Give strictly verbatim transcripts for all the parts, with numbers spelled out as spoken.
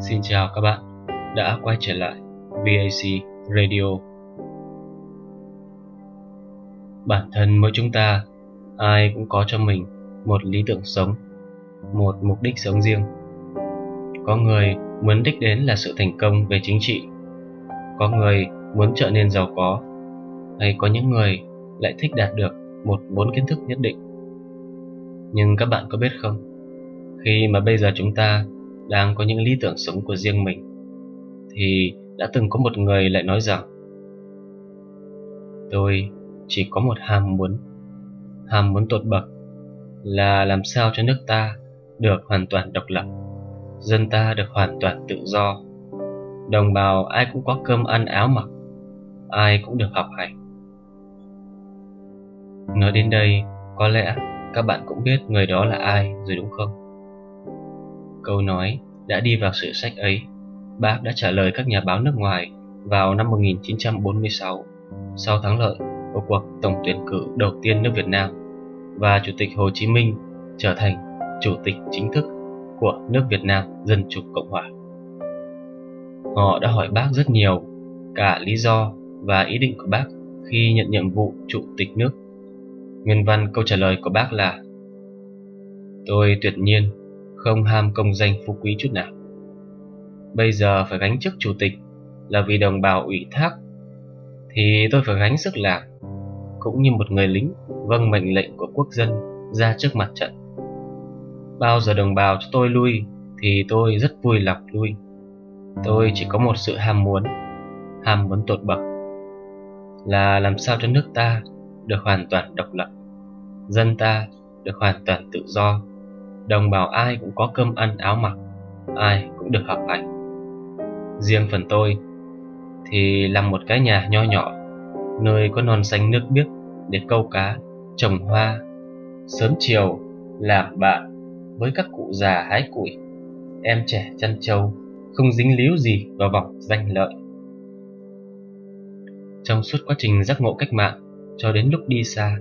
Xin chào các bạn đã quay trở lại vê a xê Radio. Bản thân mỗi chúng ta, ai cũng có cho mình một lý tưởng sống, một mục đích sống riêng. Có người muốn đích đến là sự thành công về chính trị, có người muốn trở nên giàu có, hay có những người lại thích đạt được một vốn kiến thức nhất định. Nhưng các bạn có biết không, khi mà bây giờ chúng ta đang có những lý tưởng sống của riêng mình, thì đã từng có một người lại nói rằng: tôi chỉ có một ham muốn, ham muốn tột bậc là làm sao cho nước ta được hoàn toàn độc lập, dân ta được hoàn toàn tự do, đồng bào ai cũng có cơm ăn áo mặc, ai cũng được học hành. Nói đến đây, có lẽ các bạn cũng biết người đó là ai rồi đúng không? Câu nói đã đi vào sử sách ấy, Bác đã trả lời các nhà báo nước ngoài vào năm một nghìn chín trăm bốn mươi sáu, sau thắng lợi của cuộc tổng tuyển cử đầu tiên nước Việt Nam, và Chủ tịch Hồ Chí Minh trở thành Chủ tịch chính thức của nước Việt Nam Dân Chủ Cộng Hòa. Họ đã hỏi Bác rất nhiều, cả lý do và ý định của Bác khi nhận nhiệm vụ Chủ tịch nước. Nguyên văn câu trả lời của Bác là: tôi tuyệt nhiên không ham công danh phú quý chút nào. Bây giờ phải gánh chức chủ tịch là vì đồng bào ủy thác, thì tôi phải gánh sức làm, cũng như một người lính vâng mệnh lệnh của quốc dân ra trước mặt trận. Bao giờ đồng bào cho tôi lui thì tôi rất vui lòng lui. Tôi chỉ có một sự ham muốn, ham muốn tột bậc là làm sao cho nước ta được hoàn toàn độc lập, dân ta được hoàn toàn tự do, đồng bào ai cũng có cơm ăn áo mặc, ai cũng được học hành. Riêng phần tôi thì làm một cái nhà nho nhỏ, nơi có non xanh nước biếc để câu cá, trồng hoa, sớm chiều làm bạn với các cụ già hái củi, em trẻ chăn trâu, không dính líu gì vào vòng danh lợi. Trong suốt quá trình giác ngộ cách mạng cho đến lúc đi xa,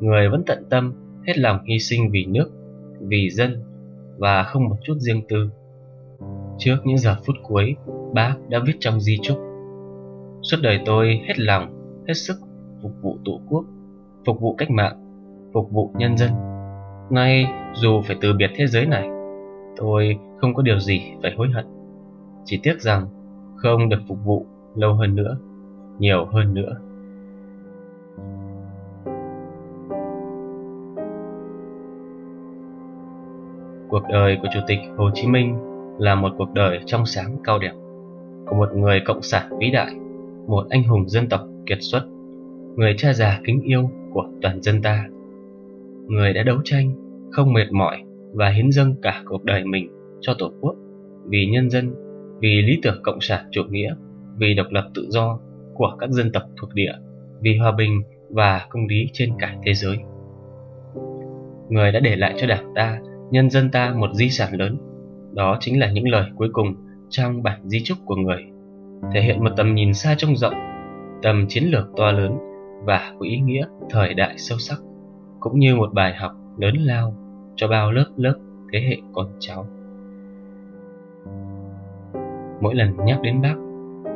người vẫn tận tâm, hết lòng hy sinh vì nước, vì dân và không một chút riêng tư. Trước những giờ phút cuối, Bác đã viết trong di chúc: suốt đời tôi hết lòng, hết sức phục vụ tổ quốc, phục vụ cách mạng, phục vụ nhân dân. Nay dù phải từ biệt thế giới này, tôi không có điều gì phải hối hận. Chỉ tiếc rằng không được phục vụ lâu hơn nữa, nhiều hơn nữa. Cuộc đời của Chủ tịch Hồ Chí Minh là một cuộc đời trong sáng cao đẹp, của một người cộng sản vĩ đại, một anh hùng dân tộc kiệt xuất, người cha già kính yêu của toàn dân ta, người đã đấu tranh không mệt mỏi và hiến dâng cả cuộc đời mình cho Tổ quốc, vì nhân dân, vì lý tưởng cộng sản chủ nghĩa, vì độc lập tự do của các dân tộc thuộc địa, vì hòa bình và công lý trên cả thế giới. Người đã để lại cho Đảng ta, nhân dân ta một di sản lớn, đó chính là những lời cuối cùng trong bản di chúc của người, thể hiện một tầm nhìn xa trông rộng, tầm chiến lược to lớn và có ý nghĩa thời đại sâu sắc, cũng như một bài học lớn lao cho bao lớp lớp thế hệ con cháu. Mỗi lần nhắc đến Bác,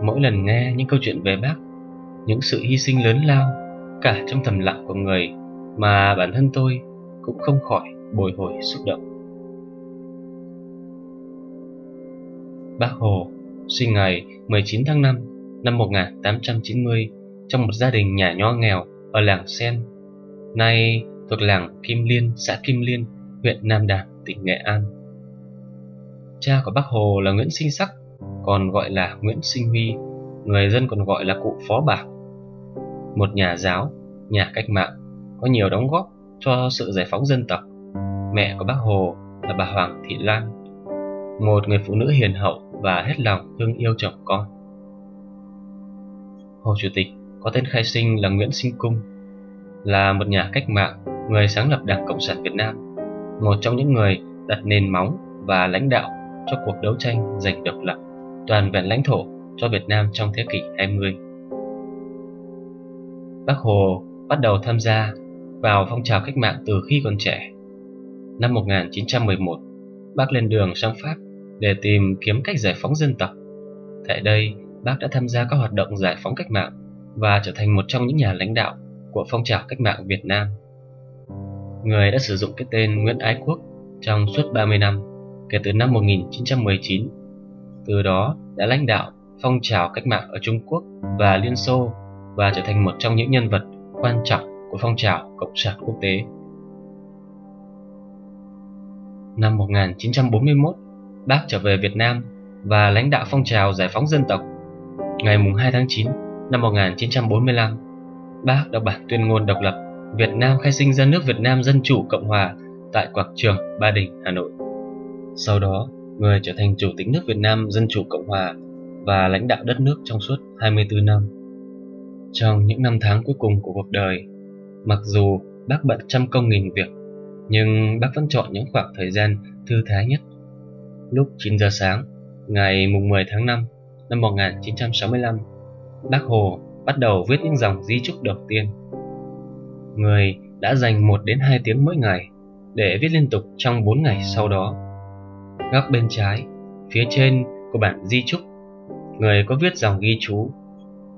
mỗi lần nghe những câu chuyện về Bác, những sự hy sinh lớn lao cả trong thầm lặng của người, mà bản thân tôi cũng không khỏi bồi hồi xúc động. Bác Hồ sinh ngày mười chín tháng năm năm một nghìn tám trăm chín mươi trong một gia đình nhà nho nghèo ở làng Sen, nay thuộc làng Kim Liên, xã Kim Liên, huyện Nam Đàn, tỉnh Nghệ An. Cha của Bác Hồ là Nguyễn Sinh Sắc, còn gọi là Nguyễn Sinh Huy, người dân còn gọi là cụ Phó Bạc, một nhà giáo, nhà cách mạng, có nhiều đóng góp cho sự giải phóng dân tộc. Mẹ của Bác Hồ là bà Hoàng Thị Lan, một người phụ nữ hiền hậu và hết lòng thương yêu chồng con. Hồ Chủ tịch có tên khai sinh là Nguyễn Sinh Cung, là một nhà cách mạng, người sáng lập Đảng Cộng sản Việt Nam, một trong những người đặt nền móng và lãnh đạo cho cuộc đấu tranh giành độc lập, toàn vẹn lãnh thổ cho Việt Nam trong thế kỷ hai mươi. Bác Hồ bắt đầu tham gia vào phong trào cách mạng từ khi còn trẻ. Năm một nghìn chín trăm mười một, bác lên đường sang Pháp để tìm kiếm cách giải phóng dân tộc. Tại đây, bác đã tham gia các hoạt động giải phóng cách mạng và trở thành một trong những nhà lãnh đạo của phong trào cách mạng Việt Nam. Người đã sử dụng cái tên Nguyễn Ái Quốc trong suốt ba mươi năm, kể từ năm một nghìn chín trăm mười chín. Từ đó đã lãnh đạo phong trào cách mạng ở Trung Quốc và Liên Xô và trở thành một trong những nhân vật quan trọng của phong trào Cộng sản quốc tế. Năm một nghìn chín trăm bốn mươi mốt, bác trở về Việt Nam và lãnh đạo phong trào giải phóng dân tộc. Ngày hai tháng chín năm một nghìn chín trăm bốn mươi lăm, bác đọc bản tuyên ngôn độc lập Việt Nam khai sinh ra nước Việt Nam Dân Chủ Cộng Hòa tại Quảng trường Ba Đình, Hà Nội. Sau đó, người trở thành Chủ tịch nước Việt Nam Dân Chủ Cộng Hòa và lãnh đạo đất nước trong suốt hai mươi tư năm. Trong những năm tháng cuối cùng của cuộc đời, mặc dù bác bận trăm công nghìn việc, nhưng bác vẫn chọn những khoảng thời gian thư thái nhất. Lúc chín giờ sáng, ngày mười tháng năm năm một nghìn chín trăm sáu mươi lăm, bác Hồ bắt đầu viết những dòng di chúc đầu tiên. Người đã dành một đến hai tiếng mỗi ngày để viết liên tục trong bốn ngày sau đó. Góc bên trái, phía trên của bản di chúc, người có viết dòng ghi chú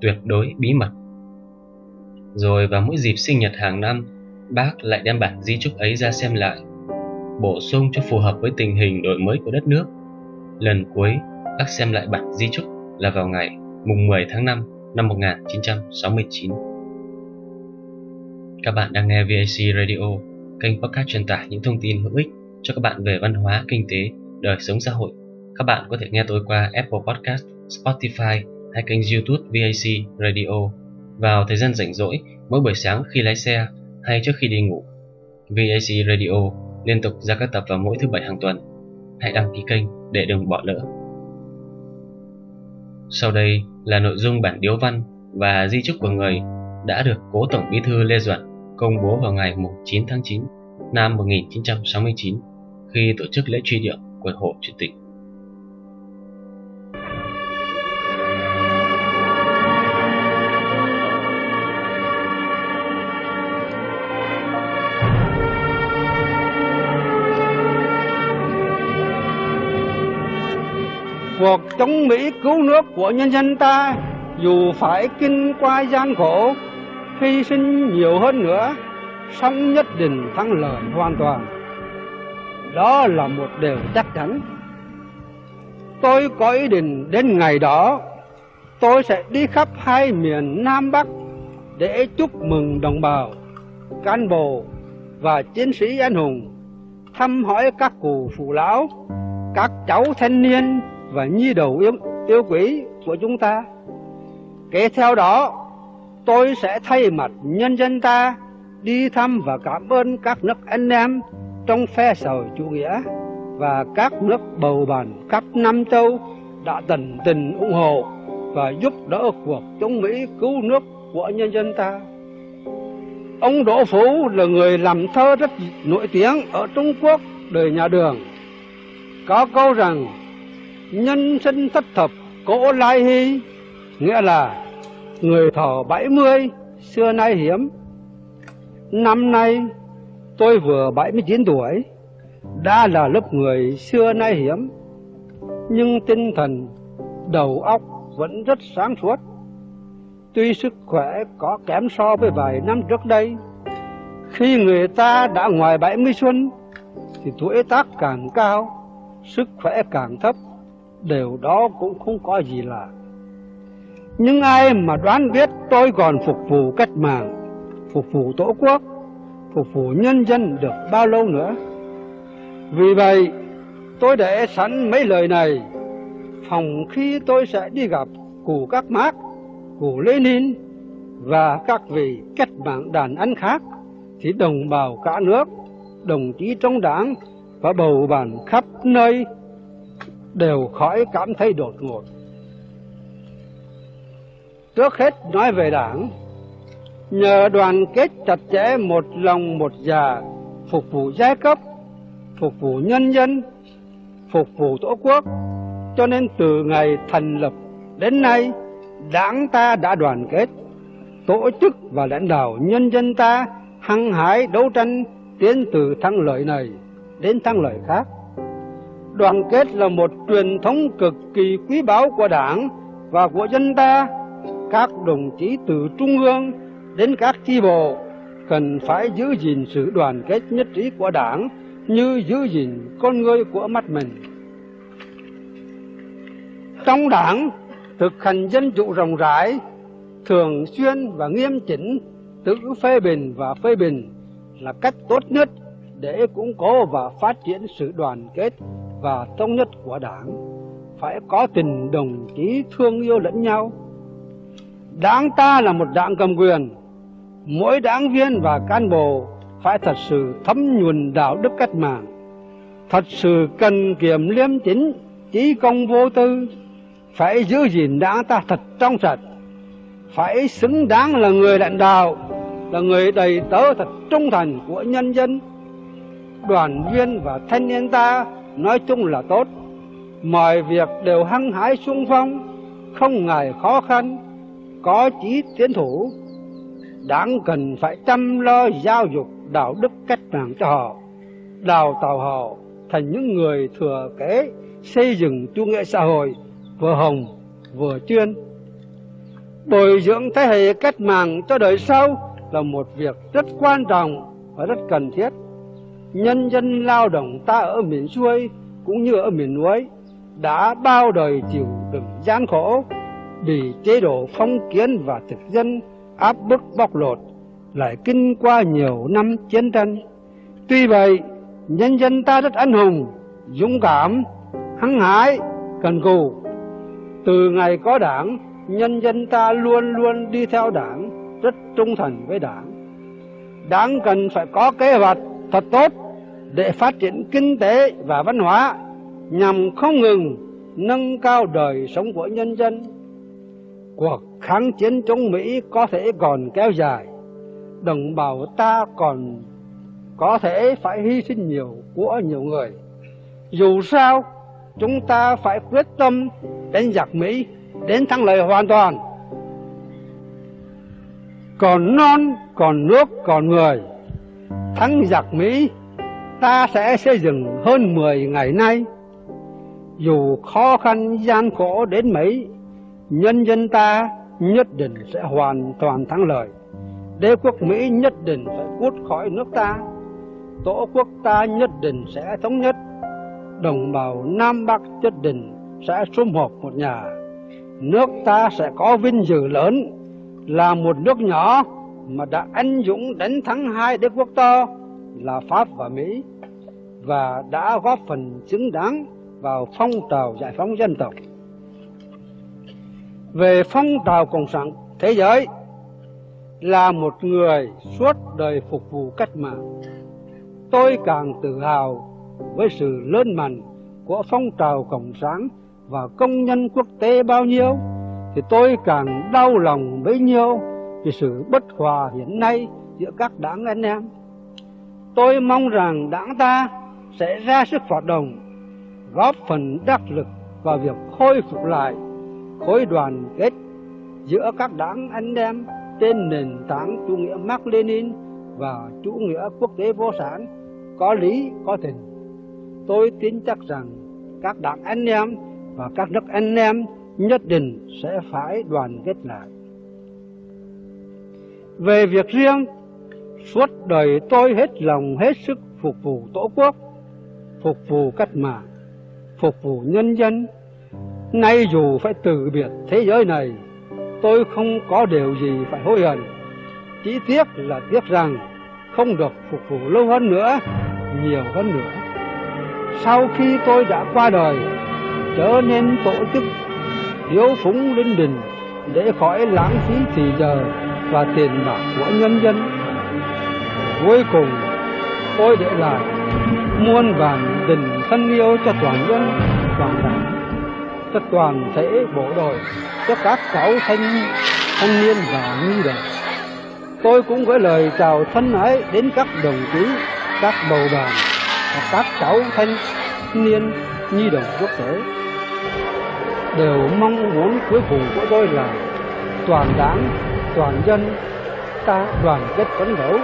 tuyệt đối bí mật. Rồi vào mỗi dịp sinh nhật hàng năm, bác lại đem bản di chúc ấy ra xem lại, bổ sung cho phù hợp với tình hình đổi mới của đất nước. Lần cuối bác xem lại bản di chúc là vào ngày mười tháng năm năm một nghìn chín trăm sáu mươi chín. Các bạn đang nghe vê a xê Radio, kênh podcast truyền tải những thông tin hữu ích cho các bạn về văn hóa, kinh tế, đời sống xã hội. Các bạn có thể nghe tôi qua Apple Podcast, Spotify hay kênh YouTube vê a xê Radio vào thời gian rảnh rỗi mỗi buổi sáng khi lái xe hay trước khi đi ngủ. vê a xê Radio liên tục ra các tập vào mỗi thứ bảy hàng tuần. Hãy đăng ký kênh để đừng bỏ lỡ. Sau đây là nội dung bản điếu văn và di chúc của người đã được Cố Tổng Bí thư Lê Duẩn công bố vào ngày chín tháng chín năm một nghìn chín trăm sáu mươi chín khi tổ chức lễ truy điệu của Hồ Chủ tịch. Cuộc chống Mỹ cứu nước của nhân dân ta dù phải kinh qua gian khổ, hy sinh nhiều hơn nữa, song nhất định thắng lợi hoàn toàn. Đó là một điều chắc chắn. Tôi có ý định đến ngày đó, tôi sẽ đi khắp hai miền Nam Bắc để chúc mừng đồng bào, cán bộ và chiến sĩ anh hùng, thăm hỏi các cụ phụ lão, các cháu thanh niên và nhi đồng yêu, yêu quý của chúng ta. Kế theo đó, tôi sẽ thay mặt nhân dân ta đi thăm và cảm ơn các nước anh em trong phe xã hội chủ nghĩa và các nước bầu bạn khắp năm châu đã tận tình ủng hộ và giúp đỡ cuộc chống Mỹ cứu nước của nhân dân ta. Ông Đỗ Phủ là người làm thơ rất nổi tiếng ở Trung Quốc đời nhà Đường. Có câu rằng: nhân sinh thất thập cổ lai hy, nghĩa là người thọ bảy mươi xưa nay hiếm. Năm nay tôi vừa bảy mươi chín tuổi, đã là lớp người xưa nay hiếm, nhưng tinh thần, đầu óc vẫn rất sáng suốt. Tuy sức khỏe có kém so với vài năm trước đây, khi người ta đã ngoài bảy mươi xuân thì tuổi tác càng cao, sức khỏe càng thấp, điều đó cũng không có gì lạ. Nhưng ai mà đoán biết tôi còn phục vụ cách mạng, phục vụ tổ quốc, phục vụ nhân dân được bao lâu nữa. Vì vậy, tôi để sẵn mấy lời này, phòng khi tôi sẽ đi gặp cụ các Mác, cụ Lênin và các vị cách mạng đàn anh khác, thì đồng bào cả nước, đồng chí trong đảng và bầu bạn khắp nơi đều khỏi cảm thấy đột ngột. Trước hết nói về đảng, nhờ đoàn kết chặt chẽ một lòng một dạ, phục vụ giai cấp, phục vụ nhân dân, phục vụ tổ quốc, cho nên từ ngày thành lập đến nay, đảng ta đã đoàn kết, tổ chức và lãnh đạo nhân dân ta hăng hái đấu tranh tiến từ thắng lợi này đến thắng lợi khác. Đoàn kết là một truyền thống cực kỳ quý báu của Đảng và của dân ta. Các đồng chí từ trung ương đến các chi bộ cần phải giữ gìn sự đoàn kết nhất trí của Đảng như giữ gìn con người của mắt mình. Trong Đảng, thực hành dân chủ rộng rãi, thường xuyên và nghiêm chỉnh, tự phê bình và phê bình là cách tốt nhất để củng cố và phát triển sự đoàn kết và thống nhất của Đảng. Phải có tình đồng chí thương yêu lẫn nhau. Đảng ta là một đảng cầm quyền. Mỗi đảng viên và cán bộ phải thật sự thấm nhuần đạo đức cách mạng, thật sự cần kiệm liêm chính, chí công vô tư. Phải giữ gìn đảng ta thật trong sạch, phải xứng đáng là người lãnh đạo, là người đầy tớ thật trung thành của nhân dân. Đoàn viên và thanh niên ta nói chung là tốt, mọi việc đều hăng hái xung phong, không ngại khó khăn, có chí tiến thủ. Đảng cần phải chăm lo giáo dục đạo đức cách mạng cho họ, đào tạo họ thành những người thừa kế xây dựng chủ nghĩa xã hội vừa hồng vừa chuyên. Bồi dưỡng thế hệ cách mạng cho đời sau là một việc rất quan trọng và rất cần thiết. Nhân dân lao động ta ở miền xuôi cũng như ở miền núi đã bao đời chịu đựng gian khổ, bị chế độ phong kiến và thực dân áp bức bóc lột, lại kinh qua nhiều năm chiến tranh. Tuy vậy, nhân dân ta rất anh hùng, dũng cảm, hăng hái, cần cù. Từ ngày có Đảng, nhân dân ta luôn luôn đi theo Đảng, rất trung thành với Đảng. Đảng cần phải có kế hoạch thật tốt để phát triển kinh tế và văn hóa, nhằm không ngừng nâng cao đời sống của nhân dân. Cuộc kháng chiến chống Mỹ có thể còn kéo dài, đồng bào ta còn có thể phải hy sinh nhiều của nhiều người. Dù sao, chúng ta phải quyết tâm đánh giặc Mỹ đến thắng lợi hoàn toàn. Còn non, còn nước, còn người, thắng giặc Mỹ ta sẽ xây dựng hơn mười ngày nay. Dù khó khăn gian khổ đến mấy, nhân dân ta nhất định sẽ hoàn toàn thắng lợi. Đế quốc Mỹ nhất định phải cút khỏi nước ta. Tổ quốc ta nhất định sẽ thống nhất. Đồng bào Nam Bắc nhất định sẽ sum họp một nhà. Nước ta sẽ có vinh dự lớn, là một nước nhỏ mà đã anh dũng đánh thắng hai đế quốc to là Pháp và Mỹ, và đã góp phần xứng đáng vào phong trào giải phóng dân tộc. Về phong trào Cộng sản thế giới, là một người suốt đời phục vụ cách mạng, tôi càng tự hào với sự lớn mạnh của phong trào Cộng sản và công nhân quốc tế bao nhiêu, thì tôi càng đau lòng bấy nhiêu vì sự bất hòa hiện nay giữa các đảng anh em. Tôi mong rằng đảng ta sẽ ra sức hoạt động, góp phần đắc lực vào việc khôi phục lại khối đoàn kết giữa các đảng anh em trên nền tảng chủ nghĩa Mác Lênin và chủ nghĩa quốc tế vô sản, có lý có tình. Tôi tin chắc rằng các đảng anh em và các nước anh em nhất định sẽ phải đoàn kết lại. Về việc riêng, suốt đời tôi hết lòng hết sức phục vụ Tổ quốc, phục vụ cách mạng, phục vụ nhân dân. Nay dù phải từ biệt thế giới này, tôi không có điều gì phải hối hận. Chỉ tiếc là tiếc rằng không được phục vụ lâu hơn nữa, nhiều hơn nữa. Sau khi tôi đã qua đời, trở nên tổ chức hiếu phúng linh đình để khỏi lãng phí thì giờ và tiền bạc của nhân dân. Cuối cùng, tôi để lại muôn vàn tình thân yêu cho toàn dân, toàn đảng, cho toàn thể bộ đội, cho các cháu thanh, thanh niên và nhi đồng. Tôi cũng gửi lời chào thân ái đến các đồng chí, các bầu bạn và các cháu thanh niên nhi đồng quốc tế. Đều mong muốn cuối cùng của tôi là toàn đảng, toàn dân ta đoàn kết phấn đấu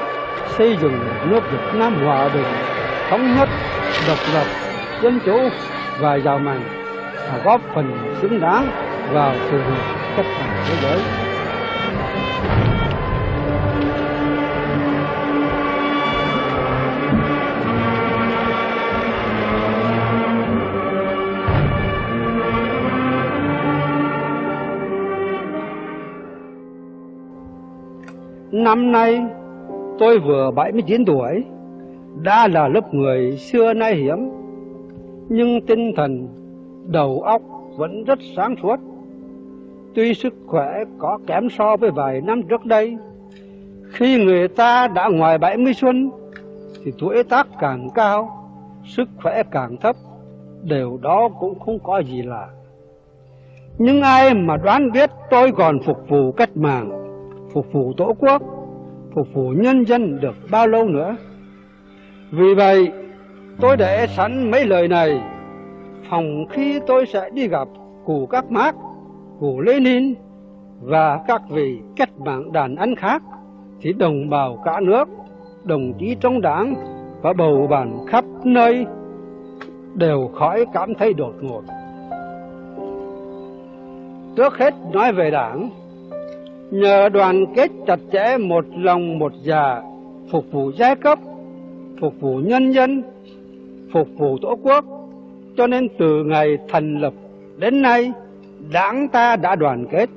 xây dựng nước Việt Nam hòa bình, thống nhất, độc lập, dân chủ và giàu mạnh, và góp phần xứng đáng vào sự nghiệp cách mạng thế giới. Năm nay tôi vừa bảy mươi chín tuổi, đã là lớp người xưa nay hiếm, nhưng tinh thần, đầu óc vẫn rất sáng suốt. Tuy sức khỏe có kém so với vài năm trước đây, khi người ta đã ngoài bảy mươi xuân thì tuổi tác càng cao, sức khỏe càng thấp, điều đó cũng không có gì lạ. Nhưng ai mà đoán biết tôi còn phục vụ cách mạng, phục vụ Tổ quốc, phục vụ nhân dân được bao lâu nữa. Vì vậy, tôi để sẵn mấy lời này, phòng khi tôi sẽ đi gặp cụ các Mác, cụ Lênin và các vị cách mạng đàn anh khác, thì đồng bào cả nước, đồng chí trong đảng và bầu bạn khắp nơi đều khỏi cảm thấy đột ngột. Trước hết nói về đảng, nhờ đoàn kết chặt chẽ một lòng một dạ, phục vụ giai cấp, phục vụ nhân dân, phục vụ Tổ quốc, cho nên từ ngày thành lập đến nay, đảng ta đã đoàn kết,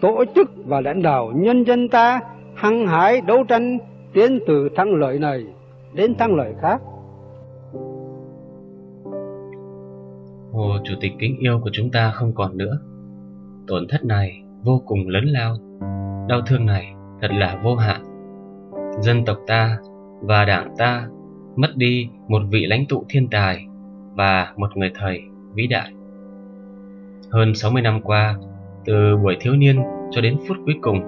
tổ chức và lãnh đạo nhân dân ta hăng hái đấu tranh, tiến từ thắng lợi này đến thắng lợi khác. Hồ Chủ tịch kính yêu của chúng ta không còn nữa. Tổn thất này vô cùng lớn lao, đau thương này thật là vô hạn. Dân tộc ta và đảng ta mất đi một vị lãnh tụ thiên tài và một người thầy vĩ đại. Hơn sáu mươi năm qua, từ buổi thiếu niên cho đến phút cuối cùng,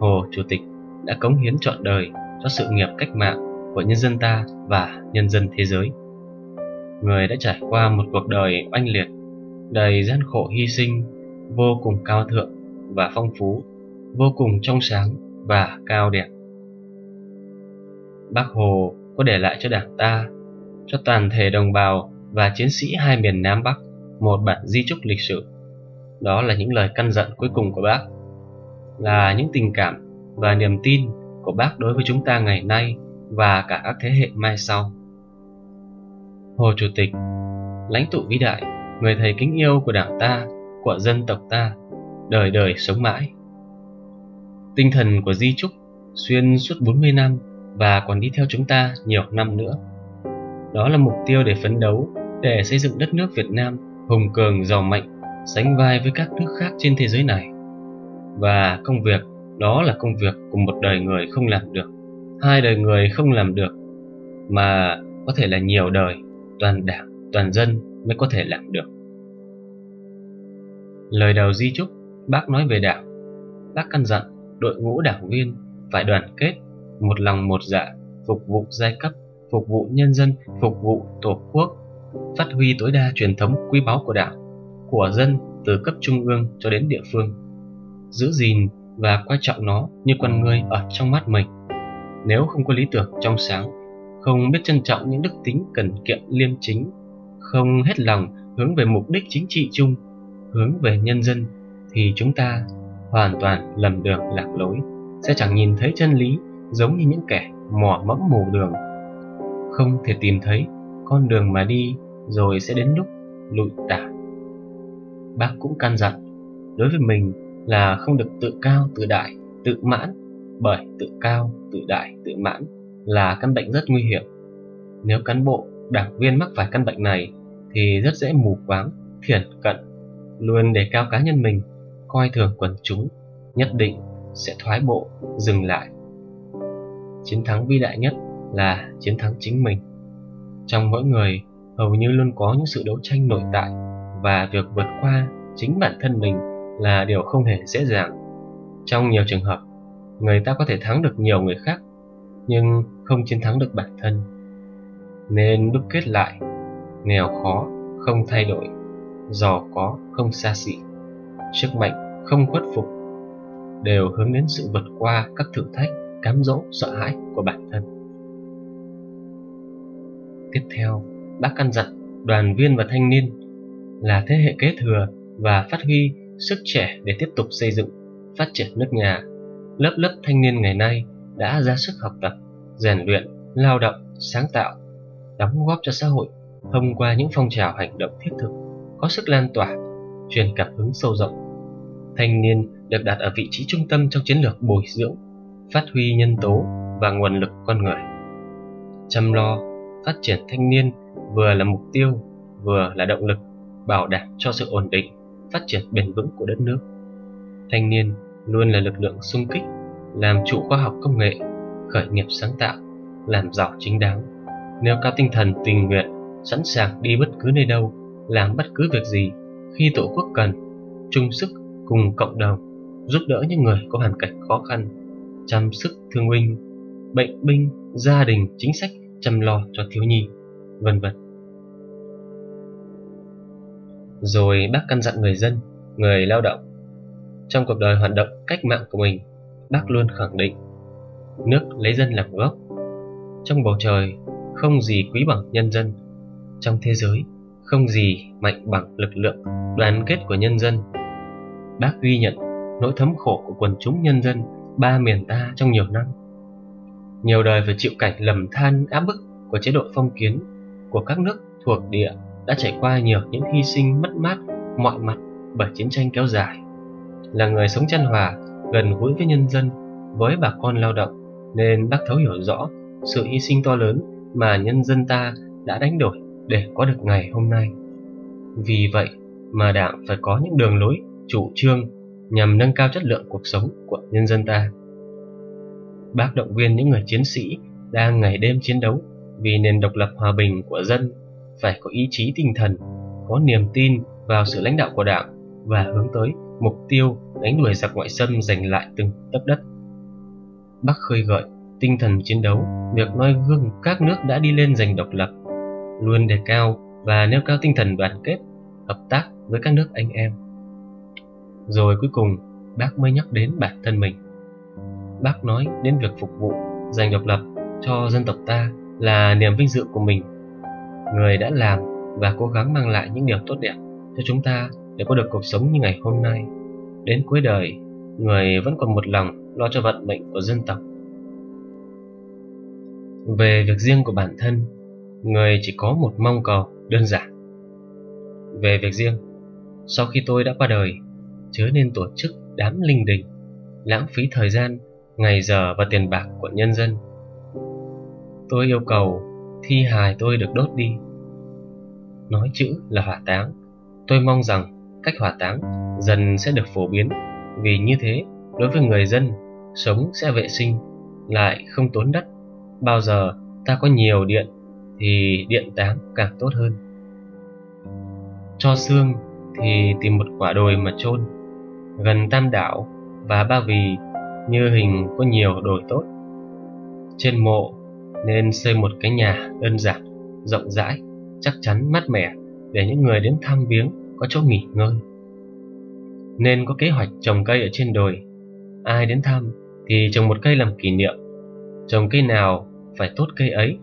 Hồ Chủ tịch đã cống hiến trọn đời cho sự nghiệp cách mạng của nhân dân ta và nhân dân thế giới. Người đã trải qua một cuộc đời oanh liệt, đầy gian khổ hy sinh, vô cùng cao thượng và phong phú, vô cùng trong sáng và cao đẹp. Bác Hồ có để lại cho đảng ta, cho toàn thể đồng bào và chiến sĩ hai miền Nam Bắc một bản di chúc lịch sử. Đó là những lời căn dặn cuối cùng của Bác, là những tình cảm và niềm tin của Bác đối với chúng ta ngày nay và cả các thế hệ mai sau. Hồ Chủ tịch, lãnh tụ vĩ đại, người thầy kính yêu của đảng ta, của dân tộc ta, đời đời sống mãi. Tinh thần của di chúc xuyên suốt bốn mươi năm và còn đi theo chúng ta nhiều năm nữa. Đó là mục tiêu để phấn đấu, để xây dựng đất nước Việt Nam hùng cường, giàu mạnh, sánh vai với các nước khác trên thế giới này. Và công việc đó là công việc của một đời người không làm được, hai đời người không làm được, mà có thể là nhiều đời, toàn đảng, toàn dân mới có thể làm được. Lời đầu di chúc, Bác nói về đảng. Bác căn dặn đội ngũ đảng viên phải đoàn kết, một lòng một dạ, phục vụ giai cấp, phục vụ nhân dân, phục vụ Tổ quốc, phát huy tối đa truyền thống quý báu của đảng, của dân từ cấp trung ương cho đến địa phương, giữ gìn và coi trọng nó như con người ở trong mắt mình. Nếu không có lý tưởng trong sáng, không biết trân trọng những đức tính cần kiệm liêm chính, không hết lòng hướng về mục đích chính trị chung, hướng về nhân dân, thì chúng ta hoàn toàn lầm đường lạc lối, sẽ chẳng nhìn thấy chân lý, giống như những kẻ mò mẫm mù đường, không thể tìm thấy con đường mà đi, rồi sẽ đến lúc lụi tả. Bác cũng căn dặn đối với mình là không được tự cao tự đại, tự mãn, bởi tự cao tự đại tự mãn là căn bệnh rất nguy hiểm. Nếu cán bộ đảng viên mắc phải căn bệnh này thì rất dễ mù quáng, thiển cận, luôn đề cao cá nhân mình, coi thường quần chúng, nhất định sẽ thoái bộ, dừng lại. Chiến thắng vĩ đại nhất là chiến thắng chính mình. Trong mỗi người hầu như luôn có những sự đấu tranh nội tại, và việc vượt qua chính bản thân mình là điều không hề dễ dàng. Trong nhiều trường hợp, người ta có thể thắng được nhiều người khác, nhưng không chiến thắng được bản thân. Nên đúc kết lại, nghèo khó không thay đổi, giàu có không xa xỉ, sức mạnh không khuất phục. đều hướng đến sự vượt qua các thử thách, cám dỗ, sợ hãi của bản thân. Tiếp theo, bác căn dặn đoàn viên và thanh niên là thế hệ kế thừa và phát huy sức trẻ để tiếp tục xây dựng, phát triển nước nhà. Lớp lớp thanh niên ngày nay đã ra sức học tập, rèn luyện, lao động, sáng tạo, đóng góp cho xã hội thông qua những phong trào hành động thiết thực, có sức lan tỏa, truyền cảm hứng sâu rộng. Thanh niên được đặt ở vị trí trung tâm trong chiến lược bồi dưỡng, phát huy nhân tố và nguồn lực con người. Chăm lo, phát triển thanh niên vừa là mục tiêu, vừa là động lực, bảo đảm cho sự ổn định, phát triển bền vững của đất nước. Thanh niên luôn là lực lượng xung kích, làm chủ khoa học công nghệ, khởi nghiệp sáng tạo, làm giàu chính đáng, nêu cao tinh thần tình nguyện, sẵn sàng đi bất cứ nơi đâu, làm bất cứ việc gì khi tổ quốc cần, chung sức cùng cộng đồng, giúp đỡ những người có hoàn cảnh khó khăn, chăm sóc thương binh, bệnh binh, gia đình chính sách, chăm lo cho thiếu nhi, vân vân. Rồi bác căn dặn người dân, người lao động. Trong cuộc đời hoạt động cách mạng của mình, bác luôn khẳng định nước lấy dân làm gốc. Trong bầu trời không gì quý bằng nhân dân, trong thế giới không gì mạnh bằng lực lượng đoàn kết của nhân dân. Bác ghi nhận nỗi thấm khổ của quần chúng nhân dân ba miền ta trong nhiều năm. Nhiều đời phải chịu cảnh lầm than áp bức của chế độ phong kiến của các nước thuộc địa đã trải qua nhiều những hy sinh mất mát mọi mặt bởi chiến tranh kéo dài. Là người sống chan hòa, gần gũi với nhân dân, với bà con lao động, nên bác thấu hiểu rõ sự hy sinh to lớn mà nhân dân ta đã đánh đổi để có được ngày hôm nay. Vì vậy mà Đảng phải có những đường lối, chủ trương nhằm nâng cao chất lượng cuộc sống của nhân dân ta. Bác động viên những người chiến sĩ đang ngày đêm chiến đấu vì nền độc lập hòa bình của dân phải có ý chí tinh thần, có niềm tin vào sự lãnh đạo của Đảng và hướng tới mục tiêu đánh đuổi giặc ngoại xâm, giành lại từng tấc đất. Bác khơi gợi tinh thần chiến đấu, việc noi gương các nước đã đi lên giành độc lập, luôn đề cao và nêu cao tinh thần đoàn kết, hợp tác với các nước anh em. Rồi cuối cùng, bác mới nhắc đến bản thân mình. Bác nói đến việc phục vụ, giành độc lập cho dân tộc ta là niềm vinh dự của mình. Người đã làm và cố gắng mang lại những điều tốt đẹp cho chúng ta để có được cuộc sống như ngày hôm nay. Đến cuối đời, người vẫn còn một lòng lo cho vận mệnh của dân tộc. Về việc riêng của bản thân, người chỉ có một mong cầu đơn giản. Về việc riêng, sau khi tôi đã qua đời, chớ nên tổ chức đám linh đình, lãng phí thời gian, ngày giờ và tiền bạc của nhân dân. Tôi yêu cầu thi hài tôi được đốt đi. Nói chữ là hỏa táng, tôi mong rằng cách hỏa táng dần sẽ được phổ biến, vì như thế đối với người dân sống sẽ vệ sinh, lại không tốn đất. Bao giờ ta có nhiều điện thì điện táng càng tốt hơn. Cho xương thì tìm một quả đồi mà chôn. Gần Tam Đảo và Ba Vì như hình có nhiều đồi tốt. Trên mộ nên xây một cái nhà đơn giản, rộng rãi, chắc chắn, mát mẻ để những người đến thăm viếng có chỗ nghỉ ngơi. Nên có kế hoạch trồng cây ở trên đồi. Ai đến thăm thì trồng một cây làm kỷ niệm. Trồng cây nào phải tốt cây ấy.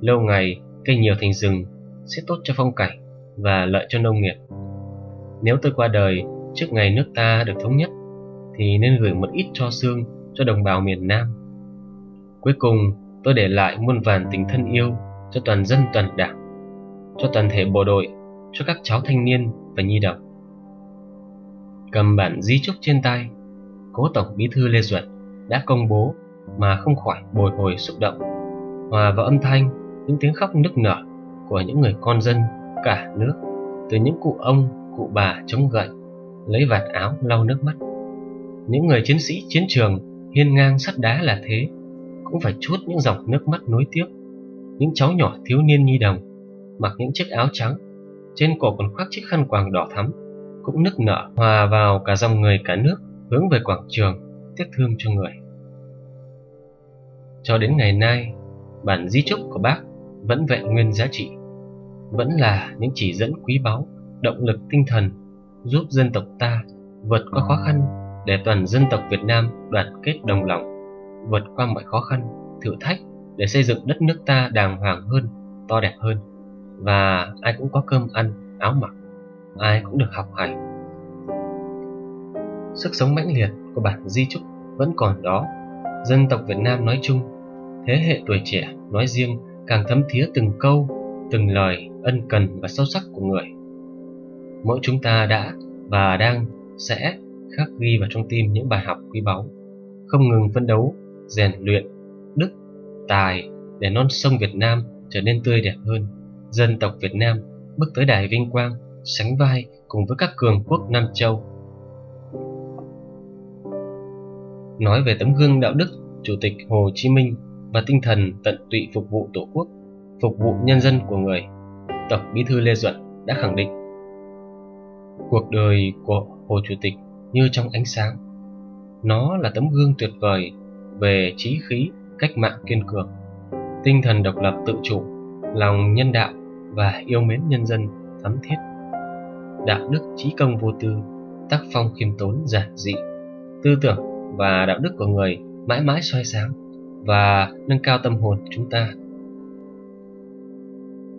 Lâu ngày cây nhiều thành rừng sẽ tốt cho phong cảnh và lợi cho nông nghiệp. Nếu tôi qua đời trước ngày nước ta được thống nhất thì nên gửi một ít tro xương cho đồng bào miền Nam. Cuối cùng tôi để lại muôn vàn tình thân yêu cho toàn dân, toàn Đảng, cho toàn thể bộ đội, cho các cháu thanh niên và nhi đồng. Cầm bản di chúc trên tay, cố Tổng Bí thư Lê Duẩn đã công bố mà không khỏi bồi hồi xúc động, hòa vào âm thanh những tiếng khóc nức nở của những người con dân cả nước, từ những cụ ông, cụ bà chống gậy, lấy vạt áo lau nước mắt. Những người chiến sĩ chiến trường hiên ngang sắt đá là thế, cũng phải trút những dòng nước mắt nối tiếc. Những cháu nhỏ thiếu niên nhi đồng mặc những chiếc áo trắng, trên cổ còn khoác chiếc khăn quàng đỏ thắm, cũng nức nở hòa vào cả dòng người cả nước hướng về quảng trường tiếc thương cho người. Cho đến ngày nay, bản di chúc của bác vẫn vẹn nguyên giá trị, vẫn là những chỉ dẫn quý báu, động lực tinh thần giúp dân tộc ta vượt qua khó khăn để toàn dân tộc Việt Nam đoàn kết đồng lòng, vượt qua mọi khó khăn, thử thách để xây dựng đất nước ta đàng hoàng hơn, to đẹp hơn, và ai cũng có cơm ăn, áo mặc, ai cũng được học hành. Sức sống mãnh liệt của bản di chúc vẫn còn đó, dân tộc Việt Nam nói chung, thế hệ tuổi trẻ nói riêng càng thấm thía từng câu, từng lời ân cần và sâu sắc của người. Mỗi chúng ta đã và đang sẽ khắc ghi vào trong tim những bài học quý báu, không ngừng phấn đấu, rèn luyện, đức, tài để non sông Việt Nam trở nên tươi đẹp hơn, dân tộc Việt Nam bước tới đài vinh quang, sánh vai cùng với các cường quốc Nam Châu. Nói về tấm gương đạo đức Chủ tịch Hồ Chí Minh và tinh thần tận tụy phục vụ Tổ quốc, phục vụ nhân dân của người, Tổng Bí thư Lê Duẩn đã khẳng định: cuộc đời của Hồ Chủ tịch như trong ánh sáng. Nó là tấm gương tuyệt vời về chí khí cách mạng kiên cường, tinh thần độc lập tự chủ, lòng nhân đạo và yêu mến nhân dân thắm thiết, đạo đức chí công vô tư, tác phong khiêm tốn giản dị, tư tưởng và đạo đức của người mãi mãi soi sáng và nâng cao tâm hồn chúng ta.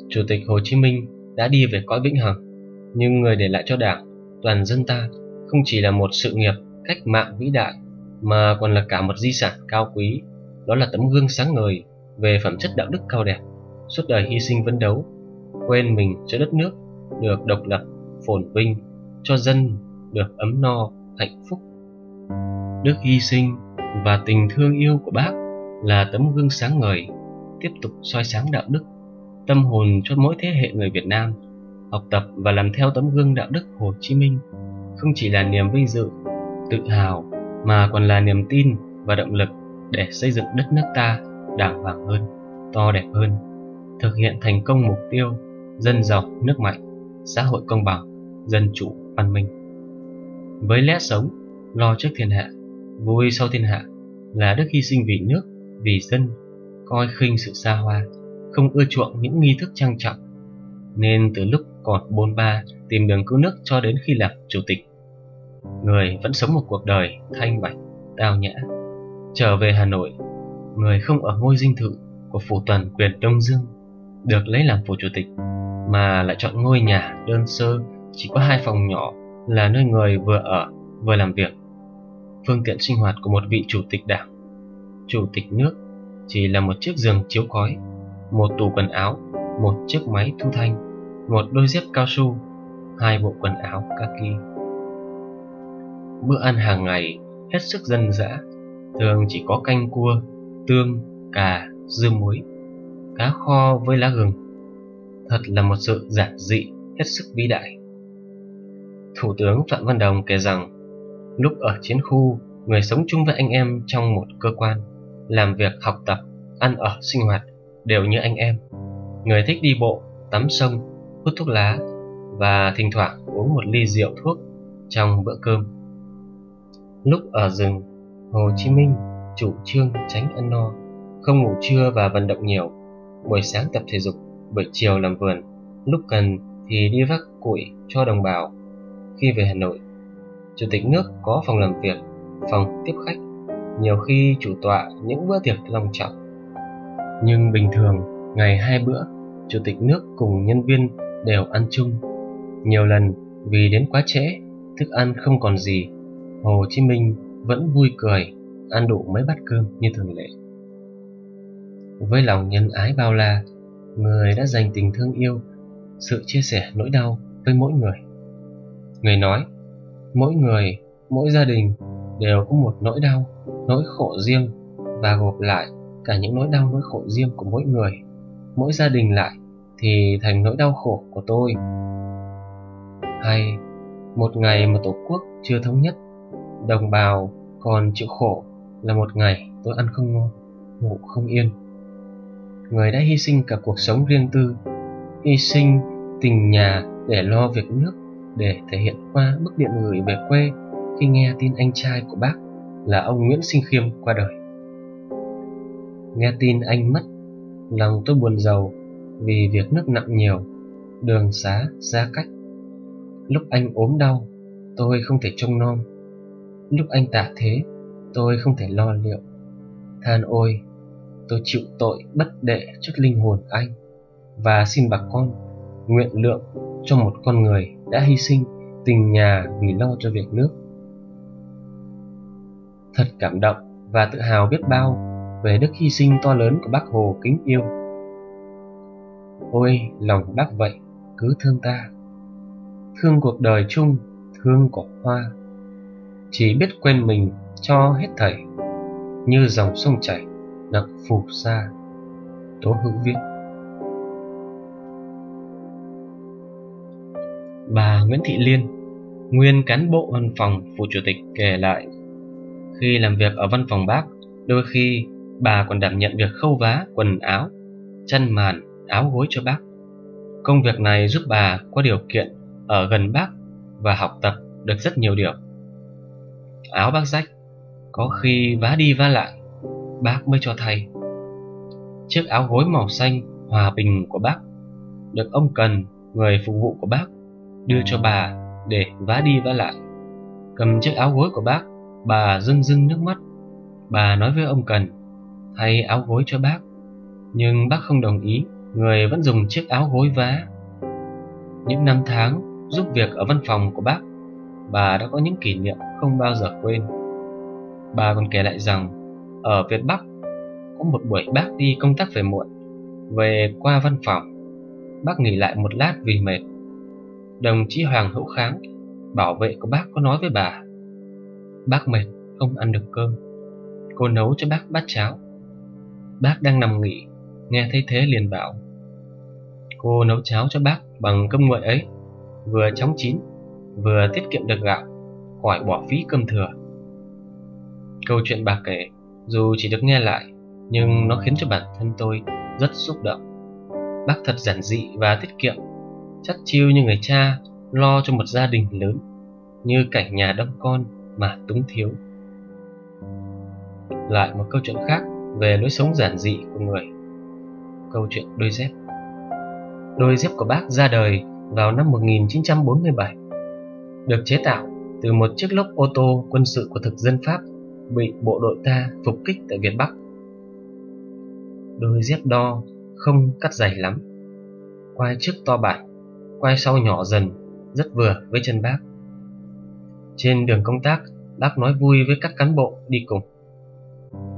Chủ tịch Hồ Chí Minh đã đi về cõi vĩnh hằng, nhưng người để lại cho Đảng, toàn dân ta không chỉ là một sự nghiệp cách mạng vĩ đại mà còn là cả một di sản cao quý. Đó là tấm gương sáng ngời về phẩm chất đạo đức cao đẹp, suốt đời hy sinh phấn đấu, quên mình cho đất nước được độc lập, phồn vinh, cho dân được ấm no, hạnh phúc. Đức hy sinh và tình thương yêu của Bác là tấm gương sáng ngời, tiếp tục soi sáng đạo đức, tâm hồn cho mỗi thế hệ người Việt Nam. Học tập và làm theo tấm gương đạo đức Hồ Chí Minh không chỉ là niềm vinh dự, tự hào mà còn là niềm tin và động lực để xây dựng đất nước ta đàng hoàng hơn, to đẹp hơn, thực hiện thành công mục tiêu dân giàu nước mạnh, xã hội công bằng, dân chủ văn minh. Với lẽ sống lo trước thiên hạ, vui sau thiên hạ là đức hy sinh vì nước, vì dân, coi khinh sự xa hoa, không ưa chuộng những nghi thức trang trọng, nên từ lúc còn bôn ba tìm đường cứu nước cho đến khi làm chủ tịch, người vẫn sống một cuộc đời thanh bạch, tao nhã. Trở về Hà Nội, người không ở ngôi dinh thự của phủ toàn quyền Đông Dương được lấy làm phủ chủ tịch, mà lại chọn ngôi nhà đơn sơ chỉ có hai phòng nhỏ là nơi người vừa ở vừa làm việc. Phương tiện sinh hoạt của một vị chủ tịch Đảng, chủ tịch nước chỉ là một chiếc giường chiếu khói, một tủ quần áo, một chiếc máy thu thanh, một đôi dép cao su, hai bộ quần áo kaki. Bữa ăn hàng ngày hết sức dân dã, thường chỉ có canh cua, tương, cà, dưa muối, cá kho với lá gừng. Thật là một sự giản dị hết sức vĩ đại. Thủ tướng Phạm Văn Đồng kể rằng lúc ở chiến khu, người sống chung với anh em trong một cơ quan, làm việc, học tập, ăn ở, sinh hoạt đều như anh em. Người thích đi bộ, tắm sông, hút thuốc lá và thỉnh thoảng uống một ly rượu thuốc trong bữa cơm. Lúc ở rừng, Hồ Chí Minh chủ trương tránh ăn no, không ngủ trưa và vận động nhiều. Buổi sáng tập thể dục, buổi chiều làm vườn, lúc cần thì đi vác củi cho đồng bào. Khi về Hà Nội, Chủ tịch nước có phòng làm việc, phòng tiếp khách, nhiều khi chủ tọa những bữa tiệc long trọng. Nhưng bình thường, ngày hai bữa, Chủ tịch nước cùng nhân viên đều ăn chung. Nhiều lần vì đến quá trễ, thức ăn không còn gì, Hồ Chí Minh vẫn vui cười, ăn đủ mấy bát cơm như thường lệ. Với lòng nhân ái bao la, người đã dành tình thương yêu, sự chia sẻ nỗi đau với mỗi người. Người nói, mỗi người, mỗi gia đình đều có một nỗi đau, nỗi khổ riêng, và gộp lại cả những nỗi đau, nỗi khổ riêng của mỗi người, mỗi gia đình lại thì thành nỗi đau khổ của tôi. Hay, một ngày mà Tổ quốc chưa thống nhất, đồng bào còn chịu khổ là một ngày tôi ăn không ngon, ngủ không yên. Người đã hy sinh cả cuộc sống riêng tư, hy sinh tình nhà để lo việc nước, để thể hiện qua bức điện gửi về quê khi nghe tin anh trai của Bác là ông Nguyễn Sinh Khiêm qua đời. Nghe tin anh mất, lòng tôi buồn rầu vì việc nước nặng nhiều, đường xá xa cách. Lúc anh ốm đau, tôi không thể trông nom. Lúc anh ta thế, tôi không thể lo liệu. Than ôi, tôi chịu tội bất đệ trước linh hồn anh, và xin bà con nguyện lượng cho một con người đã hy sinh tình nhà vì lo cho việc nước. Thật cảm động và tự hào biết bao về đức hy sinh to lớn của Bác Hồ kính yêu. Ôi, lòng Bác vậy, cứ thương ta. Thương cuộc đời chung, thương cỏ hoa. Chỉ biết quên mình cho hết thảy, như dòng sông chảy nặc phù sa. Tố Hữu viết. Bà Nguyễn Thị Liên, nguyên cán bộ văn phòng Phủ Chủ tịch kể lại, khi làm việc ở văn phòng Bác, đôi khi bà còn đảm nhận việc khâu vá quần áo, chăn màn, áo gối cho Bác. Công việc này giúp bà có điều kiện ở gần Bác và học tập được rất nhiều điều. Áo Bác rách, có khi vá đi vá lại, Bác mới cho thay. Chiếc áo gối màu xanh hòa bình của Bác được ông Cần, người phục vụ của Bác, đưa cho bà để vá đi vá lại. Cầm chiếc áo gối của Bác, bà rưng rưng nước mắt. Bà nói với ông Cần thay áo gối cho Bác, nhưng Bác không đồng ý, người vẫn dùng chiếc áo gối vá. Những năm tháng giúp việc ở văn phòng của Bác, bà đã có những kỷ niệm không bao giờ quên. Bà còn kể lại rằng ở Việt Bắc, có một buổi Bác đi công tác về muộn, về qua văn phòng, Bác nghỉ lại một lát vì mệt. Đồng chí Hoàng Hữu Kháng, bảo vệ của Bác, có nói với bà: Bác mệt, không ăn được cơm, cô nấu cho Bác bát cháo. Bác đang nằm nghỉ, nghe thấy thế liền bảo: Cô nấu cháo cho Bác bằng cơm nguội ấy, vừa chóng chín, vừa tiết kiệm được gạo, khỏi bỏ phí cơm thừa. Câu chuyện bà kể, dù chỉ được nghe lại, nhưng nó khiến cho bản thân tôi rất xúc động. Bác thật giản dị và tiết kiệm, chắt chiu như người cha lo cho một gia đình lớn, như cảnh nhà đông con mà túng thiếu. Lại một câu chuyện khác về lối sống giản dị của người. Câu chuyện đôi dép. Đôi dép của Bác ra đời vào năm một nghìn chín trăm bốn mươi bảy, được chế tạo từ một chiếc lốp ô tô quân sự của thực dân Pháp bị bộ đội ta phục kích tại Việt Bắc. Đôi dép đo không cắt dày lắm, quai trước to bản, quai sau nhỏ dần, rất vừa với chân Bác. Trên đường công tác, Bác nói vui với các cán bộ đi cùng: